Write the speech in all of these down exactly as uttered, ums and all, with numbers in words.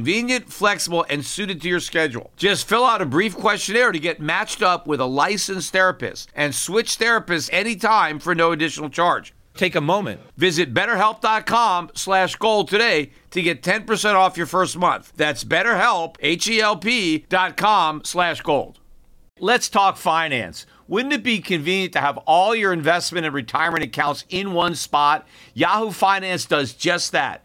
Convenient, flexible, and suited to your schedule. Just fill out a brief questionnaire to get matched up with a licensed therapist and switch therapists anytime for no additional charge. Take a moment. Visit BetterHelp.com slash gold today to get ten percent off your first month. That's BetterHelp, H E L P dot com slash gold. Let's talk finance. Wouldn't it be convenient to have all your investment and retirement accounts in one spot? Yahoo Finance does just that.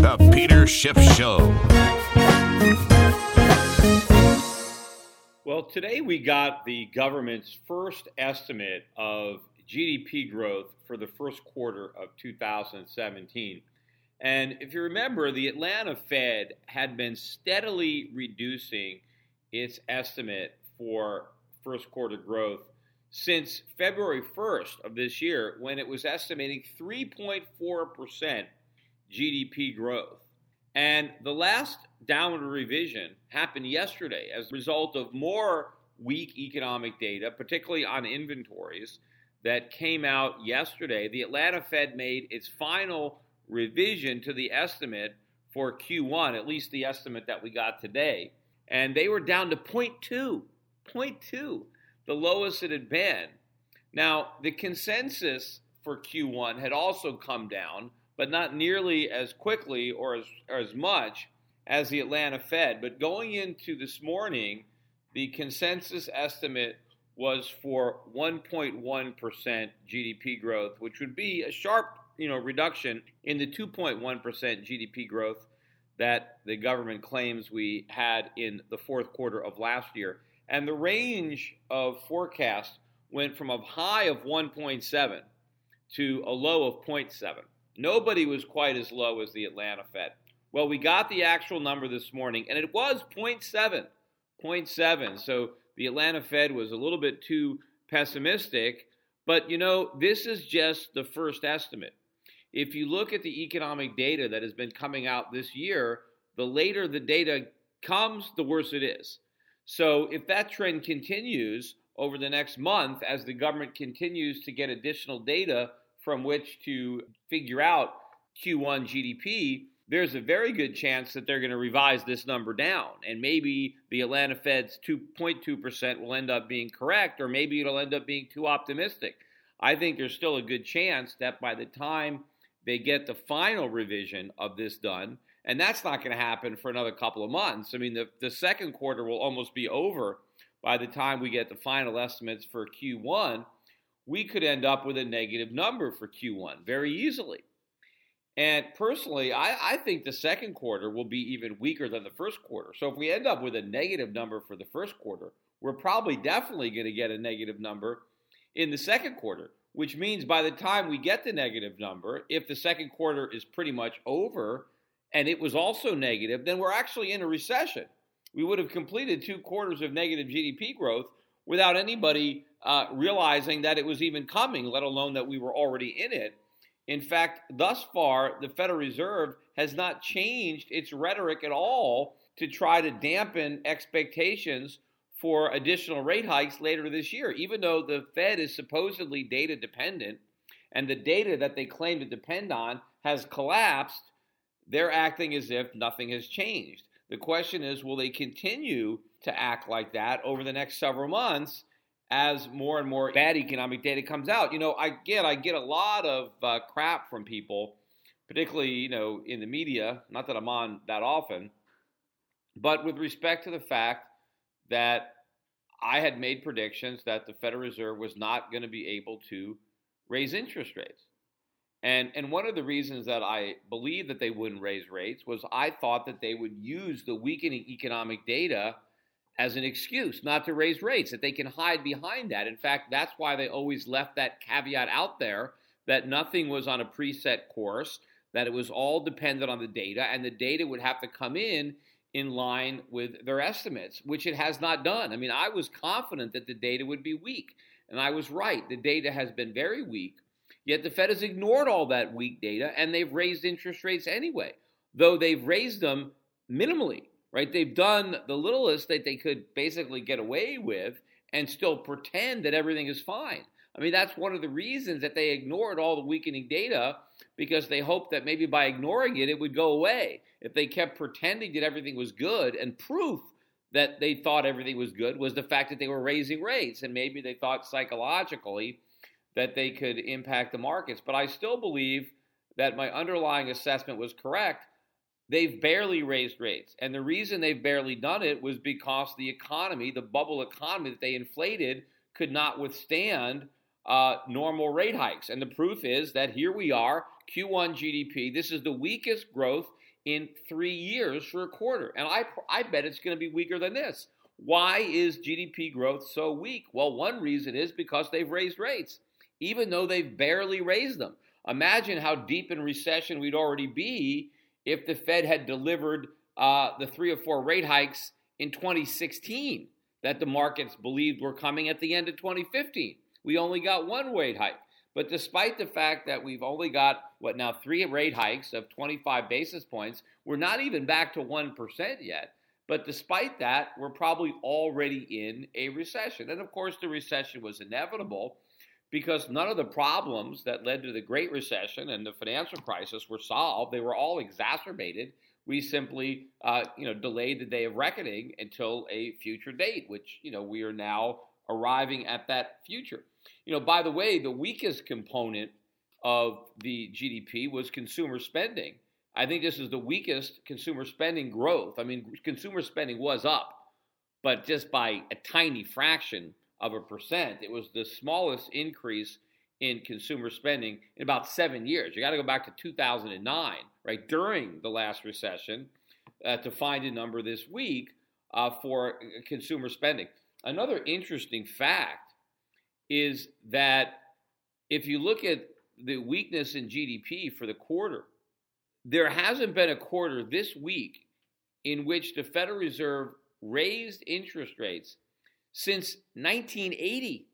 The Peter Schiff Show. Well, today we got the government's first estimate of G D P growth for the first quarter of two thousand seventeen. And if you remember, the Atlanta Fed had been steadily reducing its estimate for first quarter growth since February first of this year, when it was estimating three point four percent G D P growth. And the last downward revision happened yesterday as a result of more weak economic data, particularly on inventories, that came out yesterday. The Atlanta Fed made its final revision to the estimate for Q one, at least the estimate that we got today. And they were down to zero point two, zero point two. the lowest it had been. Now, the consensus for Q one had also come down, but not nearly as quickly or as, or as much as the Atlanta Fed. But going into this morning, the consensus estimate was for one point one percent G D P growth, which would be a sharp, you know, reduction in the two point one percent G D P growth that the government claims we had in the fourth quarter of last year. And the range of forecast went from a high of one point seven to a low of zero point seven. Nobody was quite as low as the Atlanta Fed. Well, we got the actual number this morning, and it was zero point seven, zero point seven. So the Atlanta Fed was a little bit too pessimistic. But, you know, this is just the first estimate. If you look at the economic data that has been coming out this year, the later the data comes, the worse it is. So if that trend continues over the next month, as the government continues to get additional data from which to figure out Q one G D P, there's a very good chance that they're going to revise this number down. And maybe the Atlanta Fed's two point two percent will end up being correct, or maybe it'll end up being too optimistic. I think there's still a good chance that by the time they get the final revision of this done, and that's not going to happen for another couple of months. I mean, the, the second quarter will almost be over by the time we get the final estimates for Q one. We could end up with a negative number for Q one very easily. And personally, I, I think the second quarter will be even weaker than the first quarter. So if we end up with a negative number for the first quarter, we're probably definitely going to get a negative number in the second quarter, which means by the time we get the negative number, if the second quarter is pretty much over and it was also negative, then we're actually in a recession. We would have completed two quarters of negative G D P growth, without anybody uh, realizing that it was even coming, let alone that we were already in it. In fact, thus far, the Federal Reserve has not changed its rhetoric at all to try to dampen expectations for additional rate hikes later this year, even though the Fed is supposedly data dependent and the data that they claim to depend on has collapsed. They're acting as if nothing has changed. The question is, will they continue to act like that over the next several months as more and more bad economic data comes out? You know, I get, I get a lot of uh, crap from people, particularly, you know, in the media, not that I'm on that often, but with respect to the fact that I had made predictions that the Federal Reserve was not going to be able to raise interest rates. And and one of the reasons that I believe that they wouldn't raise rates was I thought that they would use the weakening economic data as an excuse not to raise rates, that they can hide behind that. In fact, that's why they always left that caveat out there that nothing was on a preset course, that it was all dependent on the data, and the data would have to come in in line with their estimates, which it has not done. I mean, I was confident that the data would be weak, and I was right. The data has been very weak. Yet the Fed has ignored all that weak data, and they've raised interest rates anyway, though they've raised them minimally, right? They've done the littlest that they could basically get away with and still pretend that everything is fine. I mean, that's one of the reasons that they ignored all the weakening data, because they hoped that maybe by ignoring it, it would go away. If they kept pretending that everything was good, and proof that they thought everything was good was the fact that they were raising rates, and maybe they thought psychologically that they could impact the markets. But I still believe that my underlying assessment was correct. They've barely raised rates. And the reason they've barely done it was because the economy, the bubble economy that they inflated, could not withstand uh, normal rate hikes. And the proof is that here we are, Q one G D P. This is the weakest growth in three years for a quarter. And I, I bet it's going to be weaker than this. Why is G D P growth so weak? Well, one reason is because they've raised rates, even though they've barely raised them. Imagine how deep in recession we'd already be if the Fed had delivered uh, the three or four rate hikes in twenty sixteen that the markets believed were coming at the end of twenty fifteen. We only got one rate hike. But despite the fact that we've only got, what now, three rate hikes of twenty-five basis points, we're not even back to one percent yet. But despite that, we're probably already in a recession. And of course, the recession was inevitable, because none of the problems that led to the Great Recession and the financial crisis were solved. They were all exacerbated. We simply, uh, you know, delayed the day of reckoning until a future date, which, you know, we are now arriving at that future. You know, by the way, the weakest component of the G D P was consumer spending. I think this is the weakest consumer spending growth. I mean, consumer spending was up, but just by a tiny fraction of a percent. It was the smallest increase in consumer spending in about seven years. You got to go back to two thousand nine, right, during the last recession, uh, to find a number this week uh, for consumer spending. Another interesting fact is that if you look at the weakness in G D P for the quarter, there hasn't been a quarter this week in which the Federal Reserve raised interest rates since nineteen eighty.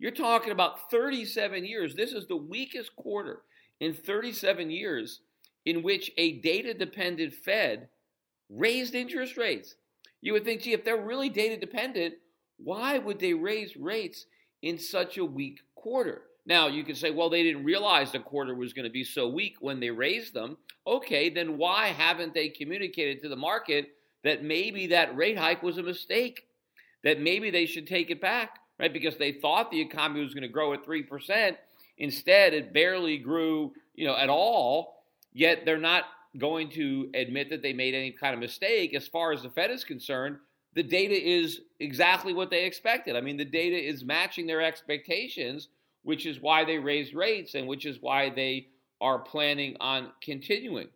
You're talking about thirty-seven years. This is the weakest quarter in thirty-seven years in which a data-dependent Fed raised interest rates. You would think, gee, if they're really data-dependent, why would they raise rates in such a weak quarter? Now, you could say, well, they didn't realize the quarter was going to be so weak when they raised them. Okay, then why haven't they communicated to the market that maybe that rate hike was a mistake, that maybe they should take it back, right? Because they thought the economy was going to grow at three percent. Instead, it barely grew, you know, at all, yet they're not going to admit that they made any kind of mistake. As far as the Fed is concerned, the data is exactly what they expected. I mean, the data is matching their expectations, which is why they raised rates and which is why they are planning on continuing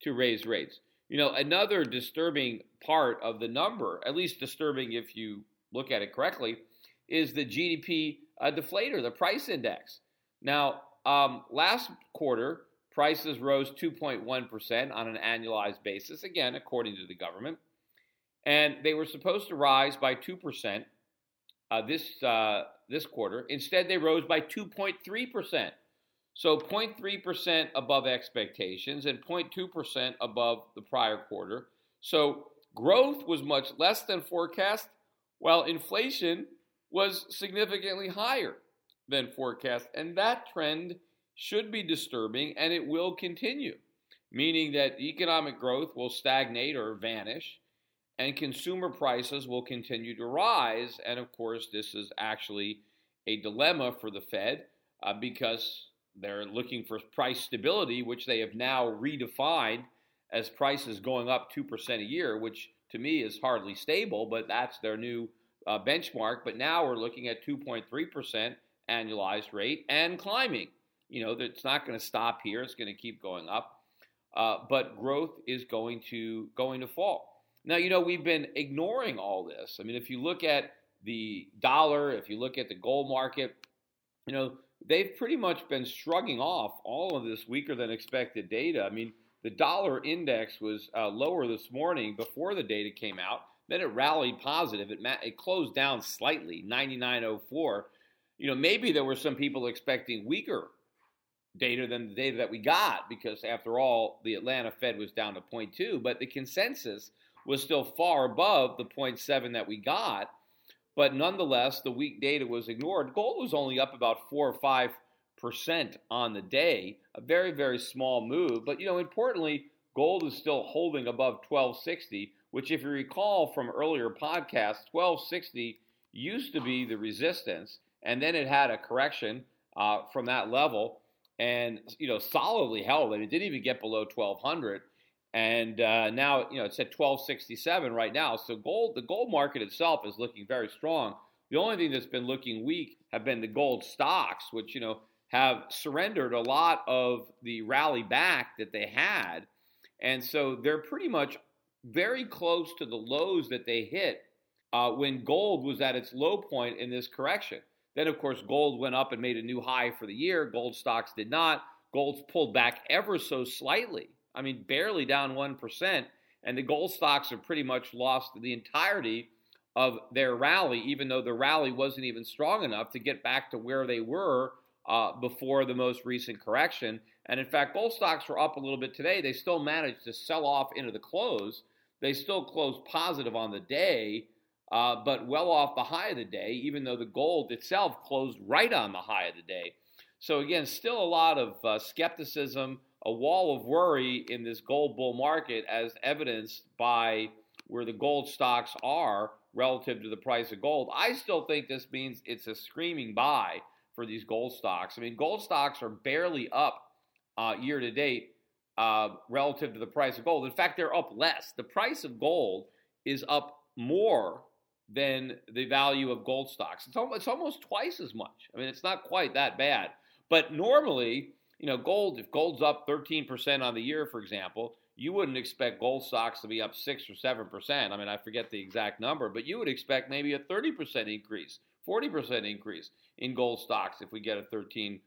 to raise rates. You know, another disturbing part of the number, at least disturbing if you look at it correctly, is the G D P uh, deflator, the price index. Now, um, last quarter, prices rose two point one percent on an annualized basis, again, according to the government. And they were supposed to rise by two percent uh, this uh, this quarter. Instead, they rose by two point three percent. So zero point three percent above expectations and zero point two percent above the prior quarter. So growth was much less than forecast, while inflation was significantly higher than forecast. And that trend should be disturbing, and it will continue, meaning that economic growth will stagnate or vanish, and consumer prices will continue to rise. And, of course, this is actually a dilemma for the Fed uh, because they're looking for price stability, which they have now redefined as prices going up two percent a year, which to me is hardly stable, but that's their new uh, benchmark. But now we're looking at two point three percent annualized rate and climbing. You know, it's not going to stop here. It's going to keep going up. Uh, but growth is going to going to fall. Now, you know, we've been ignoring all this. I mean, if you look at the dollar, if you look at the gold market, you know, they've pretty much been shrugging off all of this weaker than expected data. I mean, the dollar index was uh, lower this morning before the data came out. Then it rallied positive. It, ma- it closed down slightly, ninety-nine oh four. You know, maybe there were some people expecting weaker data than the data that we got because, after all, the Atlanta Fed was down to zero point two, but the consensus was still far above the zero point seven that we got. But nonetheless, the weak data was ignored. Gold was only up about four or five percent on the day, a very, very small move. But, you know, importantly, gold is still holding above twelve sixty, which, if you recall from earlier podcasts, twelve sixty used to be the resistance, and then it had a correction uh, from that level and, you know, solidly held. And it didn't even get below twelve hundred. And uh, now, you know, it's at twelve sixty-seven right now. So gold, the gold market itself is looking very strong. The only thing that's been looking weak have been the gold stocks, which, you know, have surrendered a lot of the rally back that they had. And so they're pretty much very close to the lows that they hit uh, when gold was at its low point in this correction. Then, of course, gold went up and made a new high for the year. Gold stocks did not. Gold's pulled back ever so slightly. I mean, barely down one percent, and the gold stocks have pretty much lost the entirety of their rally, even though the rally wasn't even strong enough to get back to where they were uh, before the most recent correction. And in fact, gold stocks were up a little bit today. They still managed to sell off into the close. They still closed positive on the day, uh, but well off the high of the day, even though the gold itself closed right on the high of the day. So again, still a lot of uh, skepticism, a wall of worry in this gold bull market, as evidenced by where the gold stocks are relative to the price of gold. I still think this means it's a screaming buy for these gold stocks. I mean, gold stocks are barely up uh, year to date uh, relative to the price of gold. In fact, they're up less. The price of gold is up more than the value of gold stocks. It's, al- it's almost twice as much. I mean, it's not quite that bad. But normally, you know, gold, if gold's up thirteen percent on the year, for example, you wouldn't expect gold stocks to be up six or seven percent. I mean, I forget the exact number, but you would expect maybe a thirty percent increase, forty percent increase in gold stocks if we get a thirteen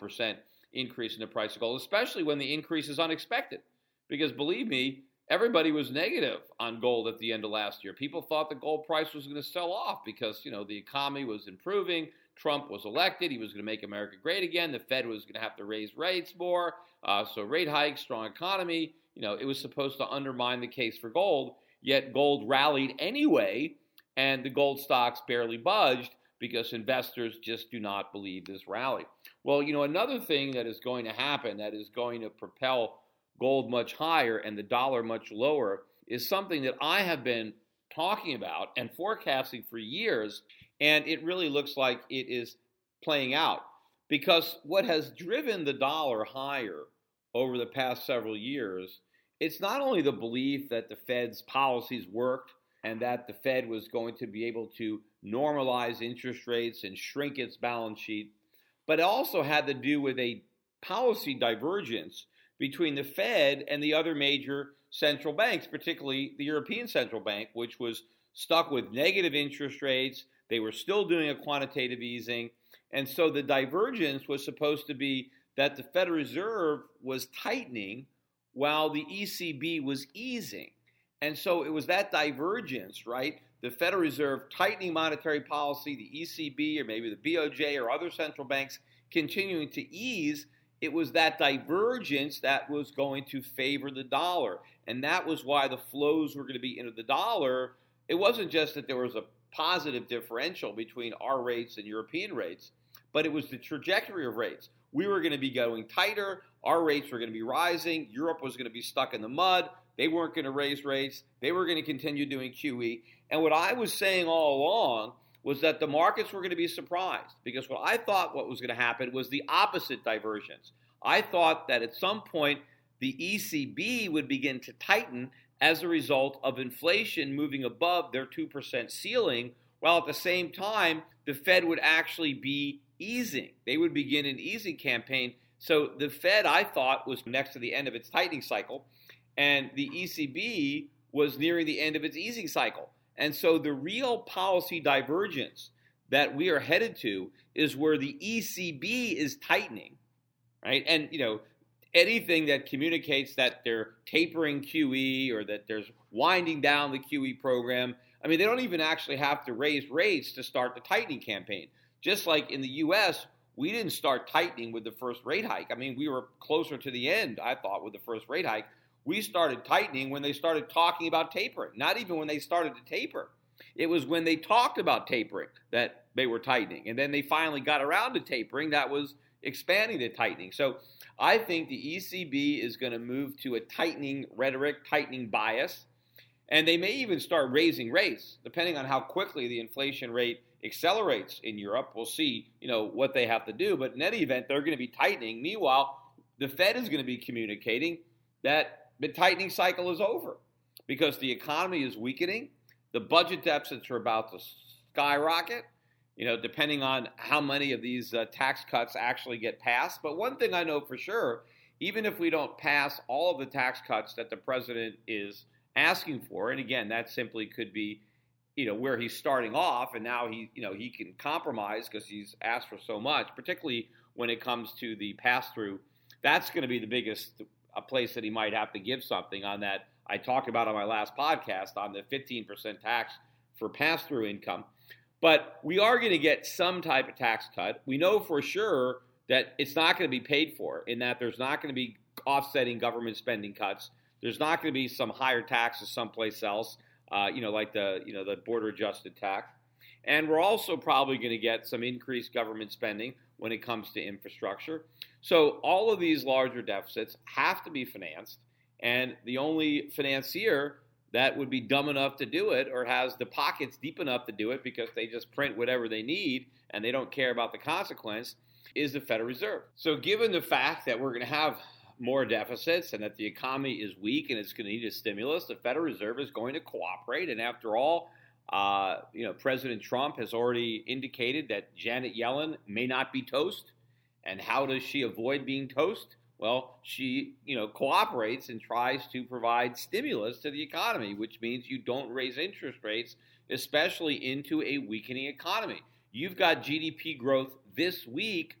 percent uh, increase in the price of gold, especially when the increase is unexpected. Because believe me, everybody was negative on gold at the end of last year. People thought the gold price was going to sell off because, you know, the economy was improving. Trump was elected. He was going to make America great again. The Fed was going to have to raise rates more. Uh, so rate hikes, strong economy. You know, it was supposed to undermine the case for gold, yet gold rallied anyway, and the gold stocks barely budged because investors just do not believe this rally. Well, you know, another thing that is going to happen that is going to propel gold much higher and the dollar much lower is something that I have been talking about and forecasting for years, and it really looks like it is playing out. Because what has driven the dollar higher over the past several years, it's not only the belief that the Fed's policies worked and that the Fed was going to be able to normalize interest rates and shrink its balance sheet, but it also had to do with a policy divergence between the Fed and the other major central banks, particularly the European Central Bank, which was stuck with negative interest rates. They were still doing a quantitative easing. And so the divergence was supposed to be that the Federal Reserve was tightening while the E C B was easing. And so it was that divergence, right, the Federal Reserve tightening monetary policy, the E C B or maybe the B O J or other central banks continuing to ease, it was that divergence that was going to favor the dollar. And that was why the flows were going to be into the dollar. It wasn't just that there was a positive differential between our rates and European rates, but it was the trajectory of rates. We were going to be going tighter. Our rates were going to be rising. Europe was going to be stuck in the mud. They weren't going to raise rates. They were going to continue doing Q E. And what I was saying all along was that the markets were going to be surprised, because what I thought what was going to happen was the opposite divergence. I thought that at some point the E C B would begin to tighten as a result of inflation moving above their two percent ceiling, while at the same time the Fed would actually be easing. They would begin an easing campaign. So the Fed, I thought, was next to the end of its tightening cycle, and the E C B was nearing the end of its easing cycle. And so the real policy divergence that we are headed to is where the E C B is tightening, right? And, you know, anything that communicates that they're tapering Q E or that there's winding down the Q E program, I mean, they don't even actually have to raise rates to start the tightening campaign. Just like in the U S, we didn't start tightening with the first rate hike. I mean, we were closer to the end, I thought, with the first rate hike. We started tightening when they started talking about tapering, not even when they started to taper. It was when they talked about tapering that they were tightening. And then they finally got around to tapering that was expanding the tightening. So I think the E C B is going to move to a tightening rhetoric, tightening bias. And they may even start raising rates, depending on how quickly the inflation rate accelerates in Europe. We'll see, you know, what they have to do. But in any event, they're going to be tightening. Meanwhile, the Fed is going to be communicating that the tightening cycle is over because the economy is weakening. The budget deficits are about to skyrocket, you know, depending on how many of these uh, tax cuts actually get passed. But one thing I know for sure, even if we don't pass all of the tax cuts that the president is asking for, and again, that simply could be, you know, where he's starting off, and now he, you know, he can compromise because he's asked for so much, particularly when it comes to the pass-through. That's going to be the biggest a place that he might have to give something on that. I talked about on my last podcast on the fifteen percent tax for pass-through income. But we are going to get some type of tax cut. We know for sure that it's not going to be paid for, in that there's not going to be offsetting government spending cuts. There's not going to be some higher taxes someplace else, uh, you know, like the, you know, the border-adjusted tax. And we're also probably going to get some increased government spending when it comes to infrastructure. So all of these larger deficits have to be financed, and the only financier that would be dumb enough to do it, or has the pockets deep enough to do it because they just print whatever they need and they don't care about the consequence, is the Federal Reserve. So given the fact that we're going to have more deficits and that the economy is weak and it's going to need a stimulus, the Federal Reserve is going to cooperate. And after all, Uh, you know, President Trump has already indicated that Janet Yellen may not be toast. And how does she avoid being toast? Well, she, you know, cooperates and tries to provide stimulus to the economy, which means you don't raise interest rates, especially into a weakening economy. You've got G D P growth this week.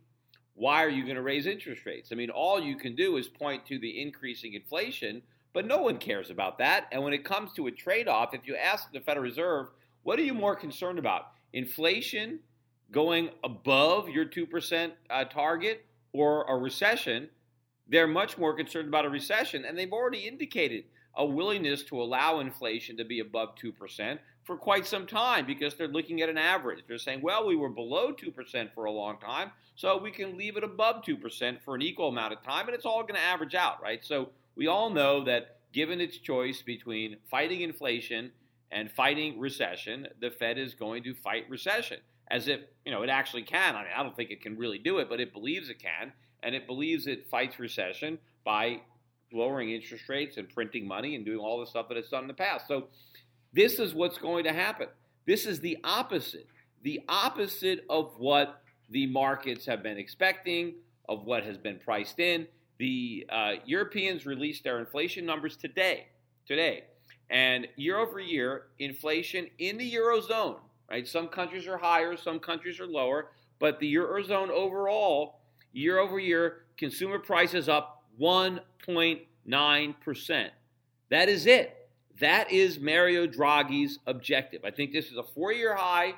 Why are you going to raise interest rates? I mean, all you can do is point to the increasing inflation, but no one cares about that. And when it comes to a trade-off, if you ask the Federal Reserve, what are you more concerned about? Inflation going above your two percent uh, target, or a recession? They're much more concerned about a recession, and they've already indicated a willingness to allow inflation to be above two percent for quite some time, because they're looking at an average. They're saying, well, we were below two percent for a long time, so we can leave it above two percent for an equal amount of time, and it's all going to average out, right? So we all know that given its choice between fighting inflation and fighting recession, the Fed is going to fight recession, as if, you know, it actually can. I mean, I don't think it can really do it, but it believes it can, and it believes it fights recession by lowering interest rates and printing money and doing all the stuff that it's done in the past. So this is what's going to happen. This is the opposite, the opposite of what the markets have been expecting, of what has been priced in. The uh, Europeans released their inflation numbers today, today, and year over year, inflation in the Eurozone, right? Some countries are higher, some countries are lower, but the Eurozone overall, year over year, consumer prices up one point nine percent. That is it. That is Mario Draghi's objective. I think this is a four-year high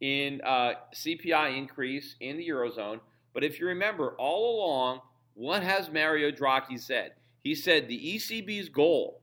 in uh, C P I increase in the Eurozone. But if you remember, all along, what has Mario Draghi said? He said the E C B's goal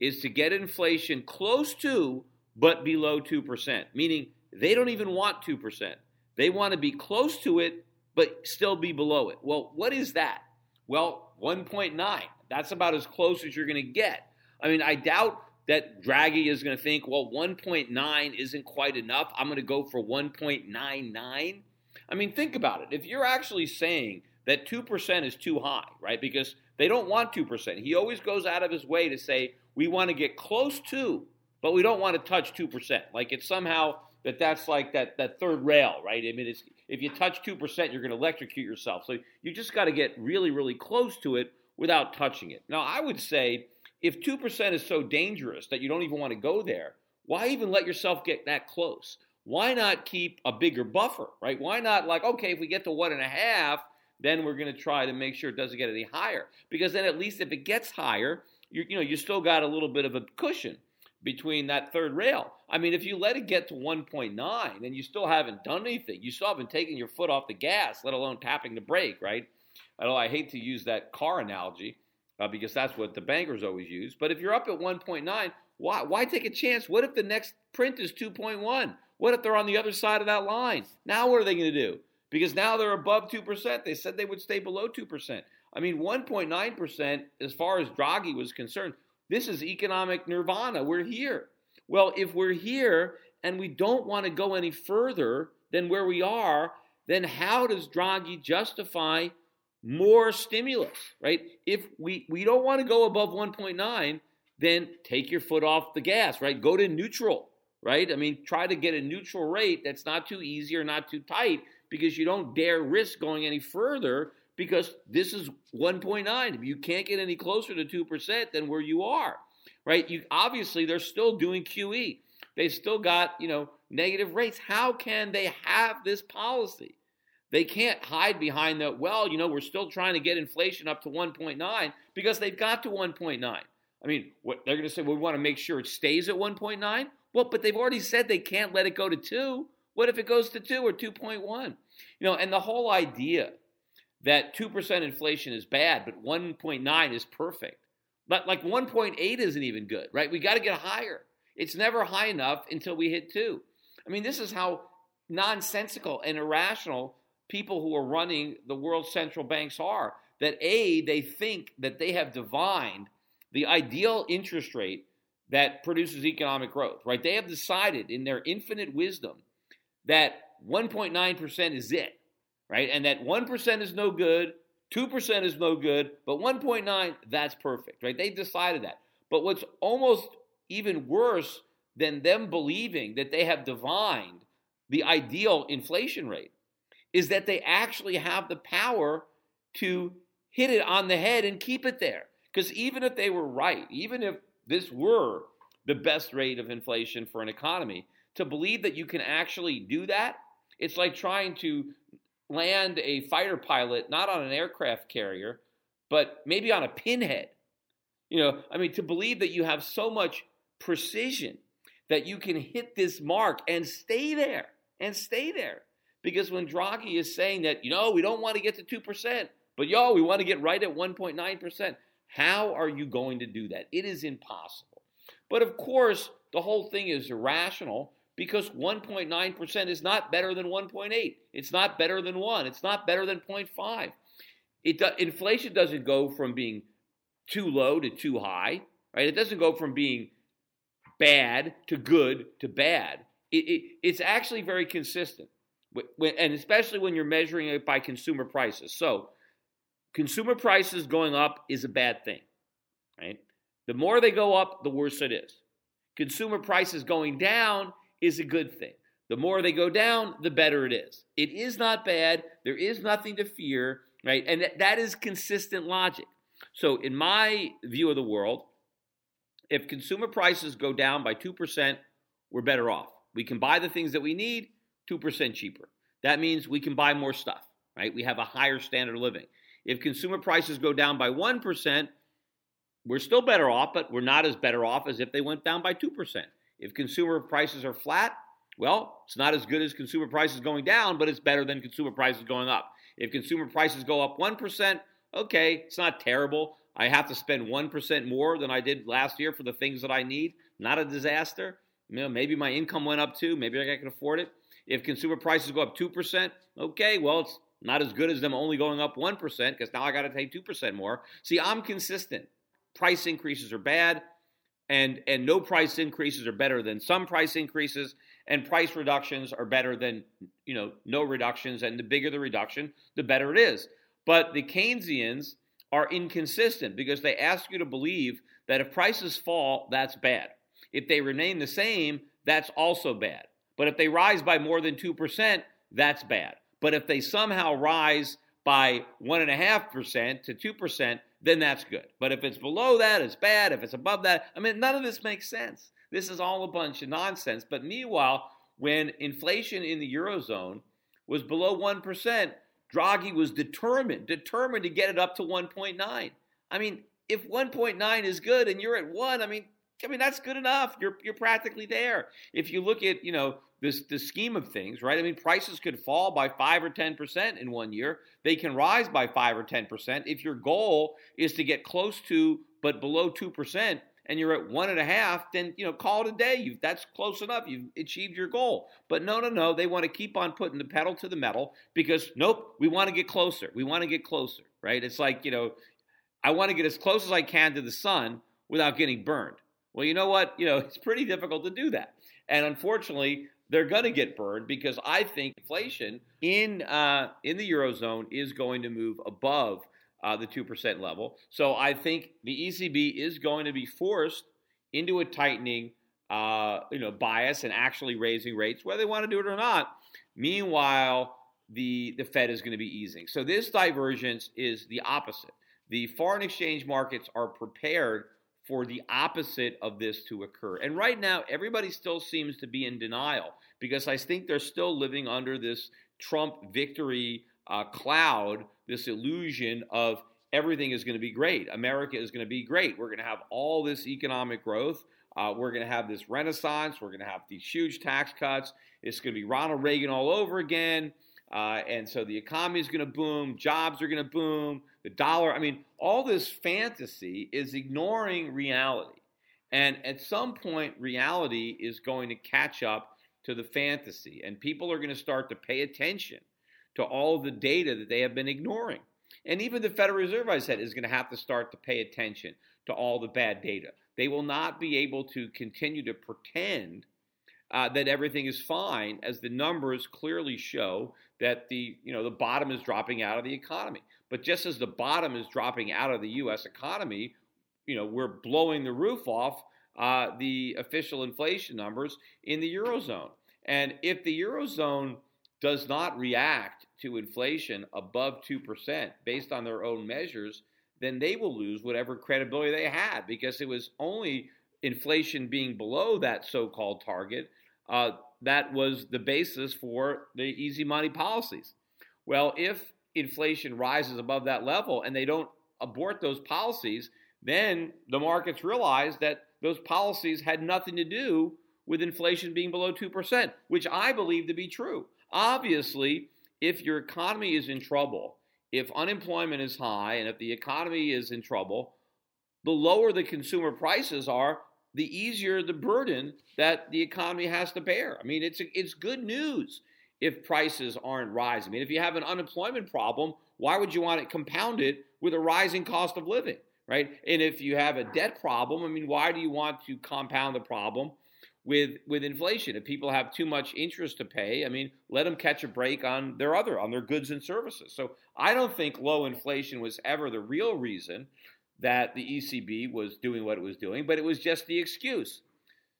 is to get inflation close to but below two percent, meaning they don't even want two percent. They want to be close to it but still be below it. Well, what is that? Well, one point nine. That's about as close as you're going to get. I mean, I doubt that Draghi is going to think, well, one point nine isn't quite enough. I'm going to go for one point nine nine. I mean, think about it. If you're actually saying that two percent is too high, right, because they don't want two percent. He always goes out of his way to say we want to get close to, but we don't want to touch two percent. Like it's somehow that that's like that that third rail, right? I mean, it's, if you touch two percent, you're going to electrocute yourself. So you just got to get really, really close to it without touching it. Now, I would say if two percent is so dangerous that you don't even want to go there, why even let yourself get that close? Why not keep a bigger buffer, right? Why not like, okay, if we get to one and a half, then we're going to try to make sure it doesn't get any higher. Because then at least if it gets higher, you you know, you still got a little bit of a cushion between that third rail. I mean, if you let it get to one point nine and you still haven't done anything, you still haven't taken your foot off the gas, let alone tapping the brake, right? Although I hate to use that car analogy uh, because that's what the bankers always use. But if you're up at one point nine, why why take a chance? What if the next print is two point one? What if they're on the other side of that line? Now what are they going to do? Because now they're above two percent. They said they would stay below two percent. I mean, one point nine percent, as far as Draghi was concerned, this is economic nirvana. We're here. Well, if we're here and we don't want to go any further than where we are, then how does Draghi justify more stimulus, right? If we, we don't want to go above one point nine, then take your foot off the gas, right? Go to neutral, right? I mean, try to get a neutral rate that's not too easy or not too tight, because you don't dare risk going any further because this is one point nine. If you can't get any closer to two percent than where you are, right? You obviously, they're still doing Q E. They still got, you know, negative rates. How can they have this policy? They can't hide behind the, well, you know, we're still trying to get inflation up to one point nine because they've got to one point nine. I mean, what they're going to say, well, we want to make sure it stays at one point nine. Well, but they've already said they can't let it go to two. What if it goes to two or two point one? You know, and the whole idea that two percent inflation is bad, but one point nine is perfect. But like one point eight isn't even good, right? We got to get higher. It's never high enough until we hit two. I mean, this is how nonsensical and irrational people who are running the world's central banks are, that A, they think that they have divined the ideal interest rate that produces economic growth, right? They have decided in their infinite wisdom that one point nine percent is it, right? And that one percent is no good, two percent is no good, but one point nine, that's perfect, right? They decided that. But what's almost even worse than them believing that they have divined the ideal inflation rate is that they actually have the power to hit it on the head and keep it there. Because even if they were right, even if this were the best rate of inflation for an economy, to believe that you can actually do that, it's like trying to land a fighter pilot, not on an aircraft carrier, but maybe on a pinhead. You know, I mean, to believe that you have so much precision that you can hit this mark and stay there, and stay there. Because when Draghi is saying that, you know, we don't want to get to two percent, but yo, we want to get right at one point nine percent, how are you going to do that? It is impossible. But of course, the whole thing is irrational, because one point nine percent is not better than one point eight. It's not better than one. It's not better than zero point five. It do, inflation doesn't go from being too low to too high, right? It doesn't go from being bad to good to bad. It, it, it's actually very consistent, and especially when you're measuring it by consumer prices. So consumer prices going up is a bad thing, right? The more they go up, the worse it is. Consumer prices going down is a good thing. The more they go down, the better it is. It is not bad. There is nothing to fear, right? And th- that is consistent logic. So in my view of the world, if consumer prices go down by two percent, we're better off. We can buy the things that we need two percent cheaper. That means we can buy more stuff, right? We have a higher standard of living. If consumer prices go down by one percent, we're still better off, but we're not as better off as if they went down by two percent. If consumer prices are flat, well, it's not as good as consumer prices going down, but it's better than consumer prices going up. If consumer prices go up one percent, okay, it's not terrible. I have to spend one percent more than I did last year for the things that I need. Not a disaster. You know, maybe my income went up too. Maybe I can afford it. If consumer prices go up two percent, okay, well, it's not as good as them only going up one percent because now I got to pay two percent more. See, I'm consistent. Price increases are bad, and and no price increases are better than some price increases, and price reductions are better than, you know, no reductions, and the bigger the reduction, the better it is. But the Keynesians are inconsistent because they ask you to believe that if prices fall, that's bad. If they remain the same, that's also bad. But if they rise by more than two percent, that's bad. But if they somehow rise by one point five percent to two percent, then that's good. But if it's below that, it's bad. If it's above that, I mean, none of this makes sense. This is all a bunch of nonsense. But meanwhile, when inflation in the Eurozone was below one percent, Draghi was determined, determined to get it up to one point nine. I mean, if one point nine is good and you're at one, I mean, I mean that's good enough. You're you're practically there. If you look at, you know, this the scheme of things, right? I mean, prices could fall by five or ten percent in one year. They can rise by five or ten percent. If your goal is to get close to but below two percent and you're at one and a half, then, you know, call it a day. You that's close enough. You've achieved your goal. But no, no, no. They want to keep on putting the pedal to the metal because, nope, we want to get closer. We want to get closer, right? It's like, you know, I want to get as close as I can to the sun without getting burned. Well, you know what? You know, it's pretty difficult to do that. And unfortunately, they're going to get burned because I think inflation in uh, in the Eurozone is going to move above uh, the two percent level. So I think the E C B is going to be forced into a tightening uh, you know, bias and actually raising rates, whether they want to do it or not. Meanwhile, the, the Fed is going to be easing. So this divergence is the opposite. The foreign exchange markets are prepared for the opposite of this to occur. And right now, everybody still seems to be in denial because I think they're still living under this Trump victory uh, cloud, this illusion of everything is going to be great. America is going to be great. We're going to have all this economic growth. Uh, we're going to have this renaissance. We're going to have these huge tax cuts. It's going to be Ronald Reagan all over again. Uh, and so the economy is going to boom, jobs are going to boom, the dollar. I mean, all this fantasy is ignoring reality. And at some point, reality is going to catch up to the fantasy. And people are going to start to pay attention to all of the data that they have been ignoring. And even the Federal Reserve, I said, is going to have to start to pay attention to all the bad data. They will not be able to continue to pretend Uh, that everything is fine, as the numbers clearly show that the you know the bottom is dropping out of the economy. But just as the bottom is dropping out of the U S economy, you know we're blowing the roof off uh, the official inflation numbers in the Eurozone. And if the Eurozone does not react to inflation above two percent based on their own measures, then they will lose whatever credibility they had because it was only inflation being below that so-called target Uh, that was the basis for the easy money policies. Well, if inflation rises above that level and they don't abort those policies, then the markets realize that those policies had nothing to do with inflation being below two percent, which I believe to be true. Obviously, if your economy is in trouble, if unemployment is high, and if the economy is in trouble, the lower the consumer prices are, the easier the burden that the economy has to bear. I mean, it's it's good news if prices aren't rising. I mean, if you have an unemployment problem, why would you want it compounded with a rising cost of living, right? And if you have a debt problem, I mean, why do you want to compound the problem with with inflation? If people have too much interest to pay, I mean, let them catch a break on their other, on their goods and services. So I don't think low inflation was ever the real reason that the E C B was doing what it was doing, but it was just the excuse.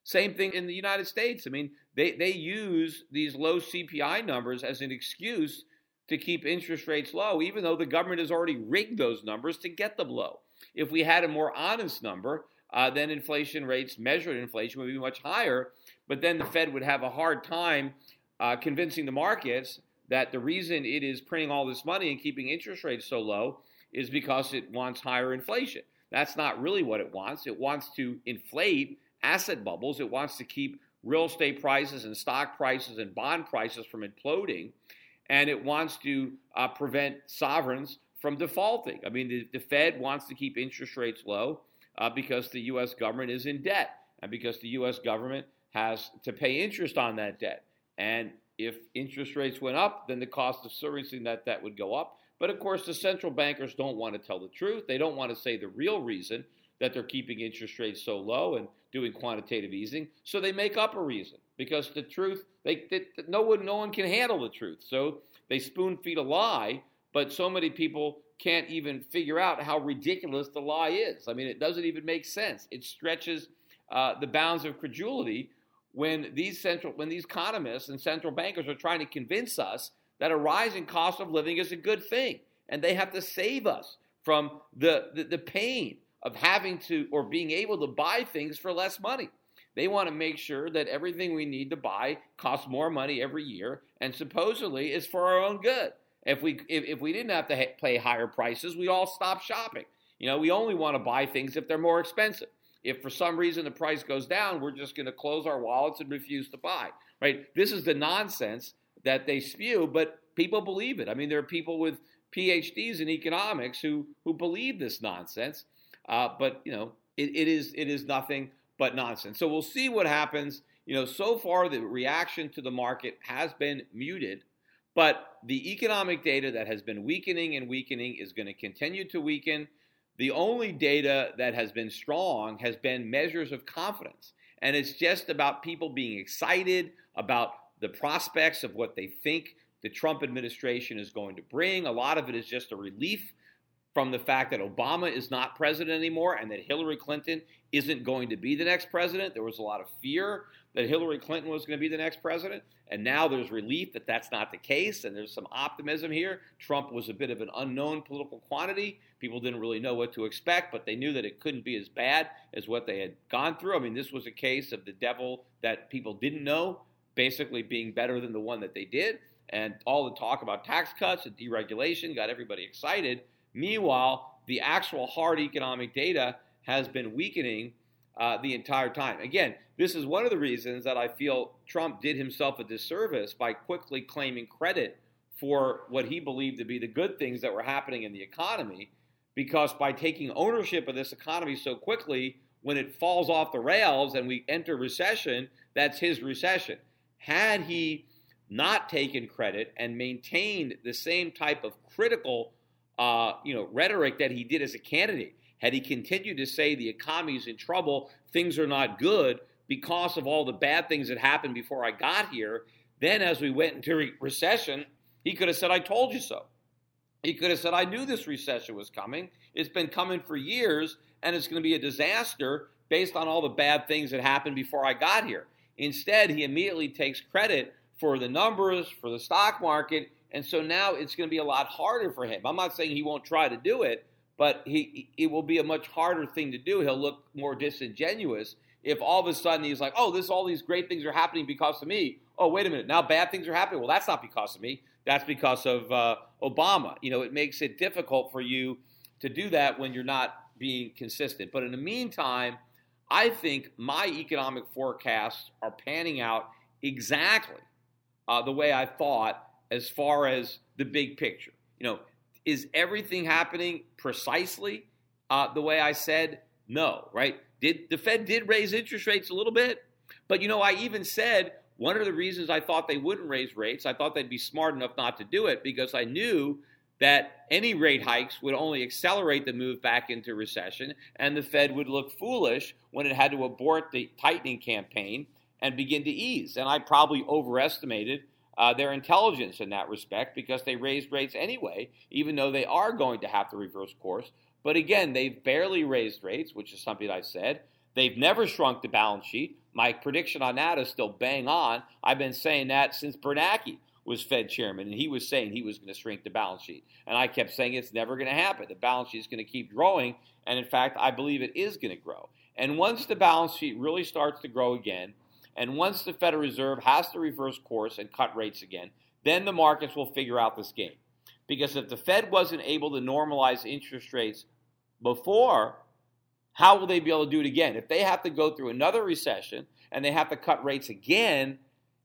Same thing in the United States. I mean, they, they use these low C P I numbers as an excuse to keep interest rates low, even though the government has already rigged those numbers to get them low. If we had a more honest number, uh, then inflation rates, measured inflation, would be much higher, but then the Fed would have a hard time uh, convincing the markets that the reason it is printing all this money and keeping interest rates so low is because it wants higher inflation. That's not really what it wants. It wants to inflate asset bubbles. It wants to keep real estate prices and stock prices and bond prices from imploding. And it wants to uh, prevent sovereigns from defaulting. I mean, the, the Fed wants to keep interest rates low uh, because the U S government is in debt and because the U S government has to pay interest on that debt. And if interest rates went up, then the cost of servicing that debt would go up. But, of course, the central bankers don't want to tell the truth. They don't want to say the real reason that they're keeping interest rates so low and doing quantitative easing. So they make up a reason because the truth, they, they, no one, no one can handle the truth. So they spoon feed a lie, but so many people can't even figure out how ridiculous the lie is. I mean, it doesn't even make sense. It stretches uh, the bounds of credulity when these central, when these economists and central bankers are trying to convince us that a rising cost of living is a good thing, and they have to save us from the, the, the pain of having to or being able to buy things for less money. They want to make sure that everything we need to buy costs more money every year and supposedly is for our own good. If we if, if we didn't have to ha- pay higher prices, we'd all stop shopping. You know, we only want to buy things if they're more expensive. If for some reason the price goes down, we're just going to close our wallets and refuse to buy, right? This is the nonsense that they spew, but people believe it. I mean, there are people with P H Ds in economics who who believe this nonsense. Uh, but, you know, it, it is it is nothing but nonsense. So we'll see what happens. You know, so far the reaction to the market has been muted, but the economic data that has been weakening and weakening is going to continue to weaken. The only data that has been strong has been measures of confidence. And it's just about people being excited about the prospects of what they think the Trump administration is going to bring. A lot of it is just a relief from the fact that Obama is not president anymore and that Hillary Clinton isn't going to be the next president. There was a lot of fear that Hillary Clinton was going to be the next president, and now there's relief that that's not the case, and there's some optimism here. Trump was a bit of an unknown political quantity. People didn't really know what to expect, but they knew that it couldn't be as bad as what they had gone through. I mean, this was a case of the devil that people didn't know basically being better than the one that they did, and all the talk about tax cuts and deregulation got everybody excited. Meanwhile, the actual hard economic data has been weakening uh, the entire time. Again, this is one of the reasons that I feel Trump did himself a disservice by quickly claiming credit for what he believed to be the good things that were happening in the economy, because by taking ownership of this economy so quickly, when it falls off the rails and we enter recession, that's his recession. Had he not taken credit and maintained the same type of critical Uh, you know, rhetoric that he did as a candidate, had he continued to say the economy's in trouble, things are not good because of all the bad things that happened before I got here, then as we went into re- recession, he could have said, I told you so. He could have said, I knew this recession was coming. It's been coming for years, and it's going to be a disaster based on all the bad things that happened before I got here. Instead, he immediately takes credit for the numbers, for the stock market, and so now it's going to be a lot harder for him. I'm not saying he won't try to do it, but he it will be a much harder thing to do. He'll look more disingenuous if all of a sudden he's like, oh, this all these great things are happening because of me. Oh, wait a minute, now bad things are happening. Well, that's not because of me. That's because of uh, Obama. You know, it makes it difficult for you to do that when you're not being consistent. But in the meantime, I think my economic forecasts are panning out exactly uh, the way I thought, as far as the big picture. You know, is everything happening precisely uh, the way I said? No, right? Did the Fed did raise interest rates a little bit, but you know, I even said one of the reasons I thought they wouldn't raise rates, I thought they'd be smart enough not to do it because I knew that any rate hikes would only accelerate the move back into recession, and the Fed would look foolish when it had to abort the tightening campaign and begin to ease. And I probably overestimated Uh, their intelligence in that respect, because they raised rates anyway, even though they are going to have to reverse course. But again, they've barely raised rates, which is something I've said. They've never shrunk the balance sheet. My prediction on that is still bang on. I've been saying that since Bernanke was Fed chairman, and he was saying he was going to shrink the balance sheet. And I kept saying it's never going to happen. The balance sheet is going to keep growing, and in fact, I believe it is going to grow. And once the balance sheet really starts to grow again, and once the Federal Reserve has to reverse course and cut rates again, then the markets will figure out this game. Because if the Fed wasn't able to normalize interest rates before how will they be able to do it again? If they have to go through another recession and they have to cut rates again,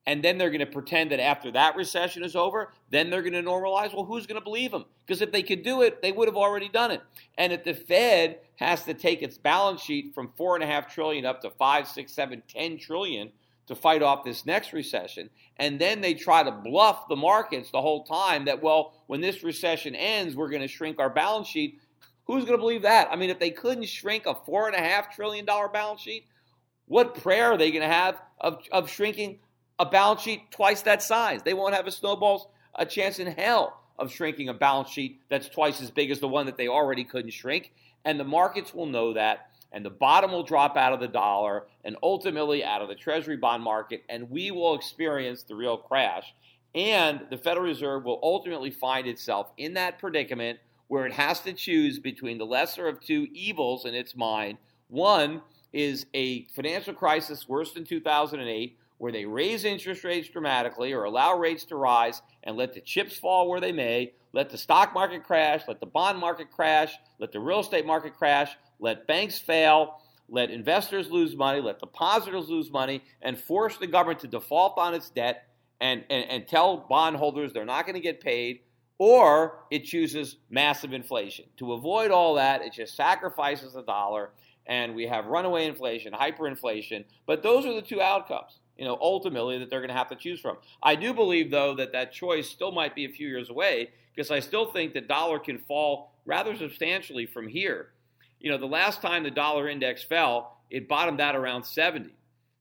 and then they're going to pretend that after that recession is over, then they're going to normalize. Well, who's going to believe them? Because if they could do it, they would have already done it. And if the Fed has to take its balance sheet from four and a half trillion up to five, six, seven, ten trillion to fight off this next recession, and then they try to bluff the markets the whole time that, well, when this recession ends, we're going to shrink our balance sheet. Who's going to believe that? I mean, if they couldn't shrink a four and a half trillion dollar balance sheet, what prayer are they going to have of, of shrinking a balance sheet twice that size? They won't have a snowball's a chance in hell of shrinking a balance sheet that's twice as big as the one that they already couldn't shrink. And the markets will know that, and the bottom will drop out of the dollar and ultimately out of the Treasury bond market, and we will experience the real crash. And the Federal Reserve will ultimately find itself in that predicament where it has to choose between the lesser of two evils in its mind. One is a financial crisis worse than two thousand eight, where they raise interest rates dramatically or allow rates to rise and let the chips fall where they may, let the stock market crash, let the bond market crash, let the real estate market crash, let banks fail, let investors lose money, let depositors lose money, and force the government to default on its debt and, and, and tell bondholders they're not going to get paid, or it chooses massive inflation. To avoid all that, it just sacrifices the dollar, and we have runaway inflation, hyperinflation, but those are the two outcomes, you know, ultimately that they're going to have to choose from. I do believe, though, that that choice still might be a few years away, because I still think the dollar can fall rather substantially from here. You know, the last time the dollar index fell, it bottomed out around seventy.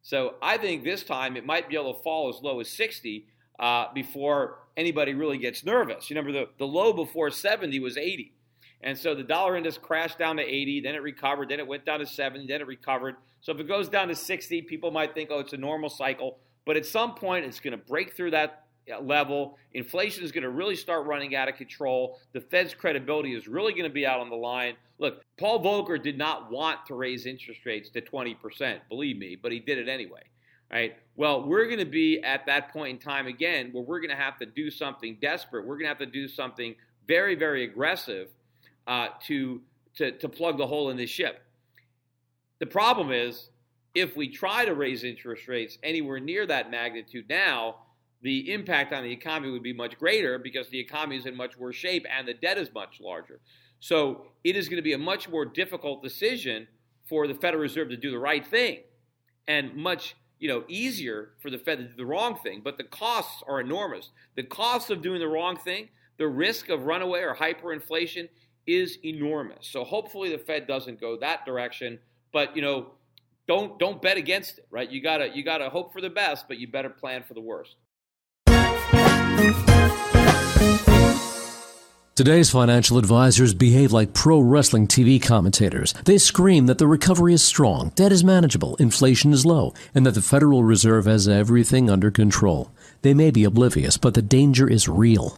So I think this time it might be able to fall as low as sixty uh, before anybody really gets nervous. You remember the, the low before seventy was eighty. And so the dollar index crashed down to eighty, then it recovered, then it went down to seventy, then it recovered. So if it goes down to sixty, people might think, oh, it's a normal cycle. But at some point, it's going to break through that level. Inflation is going to really start running out of control. The Fed's credibility is really going to be out on the line. Look, Paul Volcker did not want to raise interest rates to twenty percent, believe me, but he did it anyway. Right? Well, we're going to be at that point in time again where we're going to have to do something desperate. We're going to have to do something very, very aggressive Uh, to, to to plug the hole in this ship. The problem is, if we try to raise interest rates anywhere near that magnitude now, the impact on the economy would be much greater because the economy is in much worse shape and the debt is much larger. So it is going to be a much more difficult decision for the Federal Reserve to do the right thing, and much, you know, easier for the Fed to do the wrong thing. But the costs are enormous. The costs of doing the wrong thing, the risk of runaway or hyperinflation, is enormous. So hopefully the Fed doesn't go that direction, but you know, don't don't bet against it, right? You gotta you gotta hope for the best, but you better plan for the worst. Today's financial advisors behave like pro wrestling T V commentators. They scream that the recovery is strong, debt is manageable, inflation is low, and that the Federal Reserve has everything under control. They may be oblivious, but the danger is real.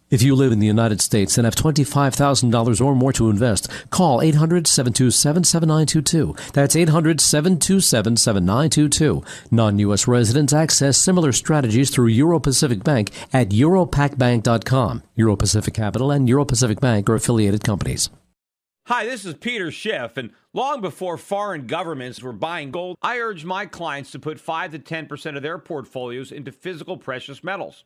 If you live in the United States and have twenty-five thousand dollars or more to invest, call eight hundred, seven two seven, seven nine two two. That's eight hundred, seven two seven, seven nine two two. Non-U S residents access similar strategies through Euro Pacific Bank at euro pac bank dot com. Euro Pacific Capital and Euro Pacific Bank are affiliated companies. Hi, this is Peter Schiff, and long before foreign governments were buying gold, I urged my clients to put five to ten percent of their portfolios into physical precious metals.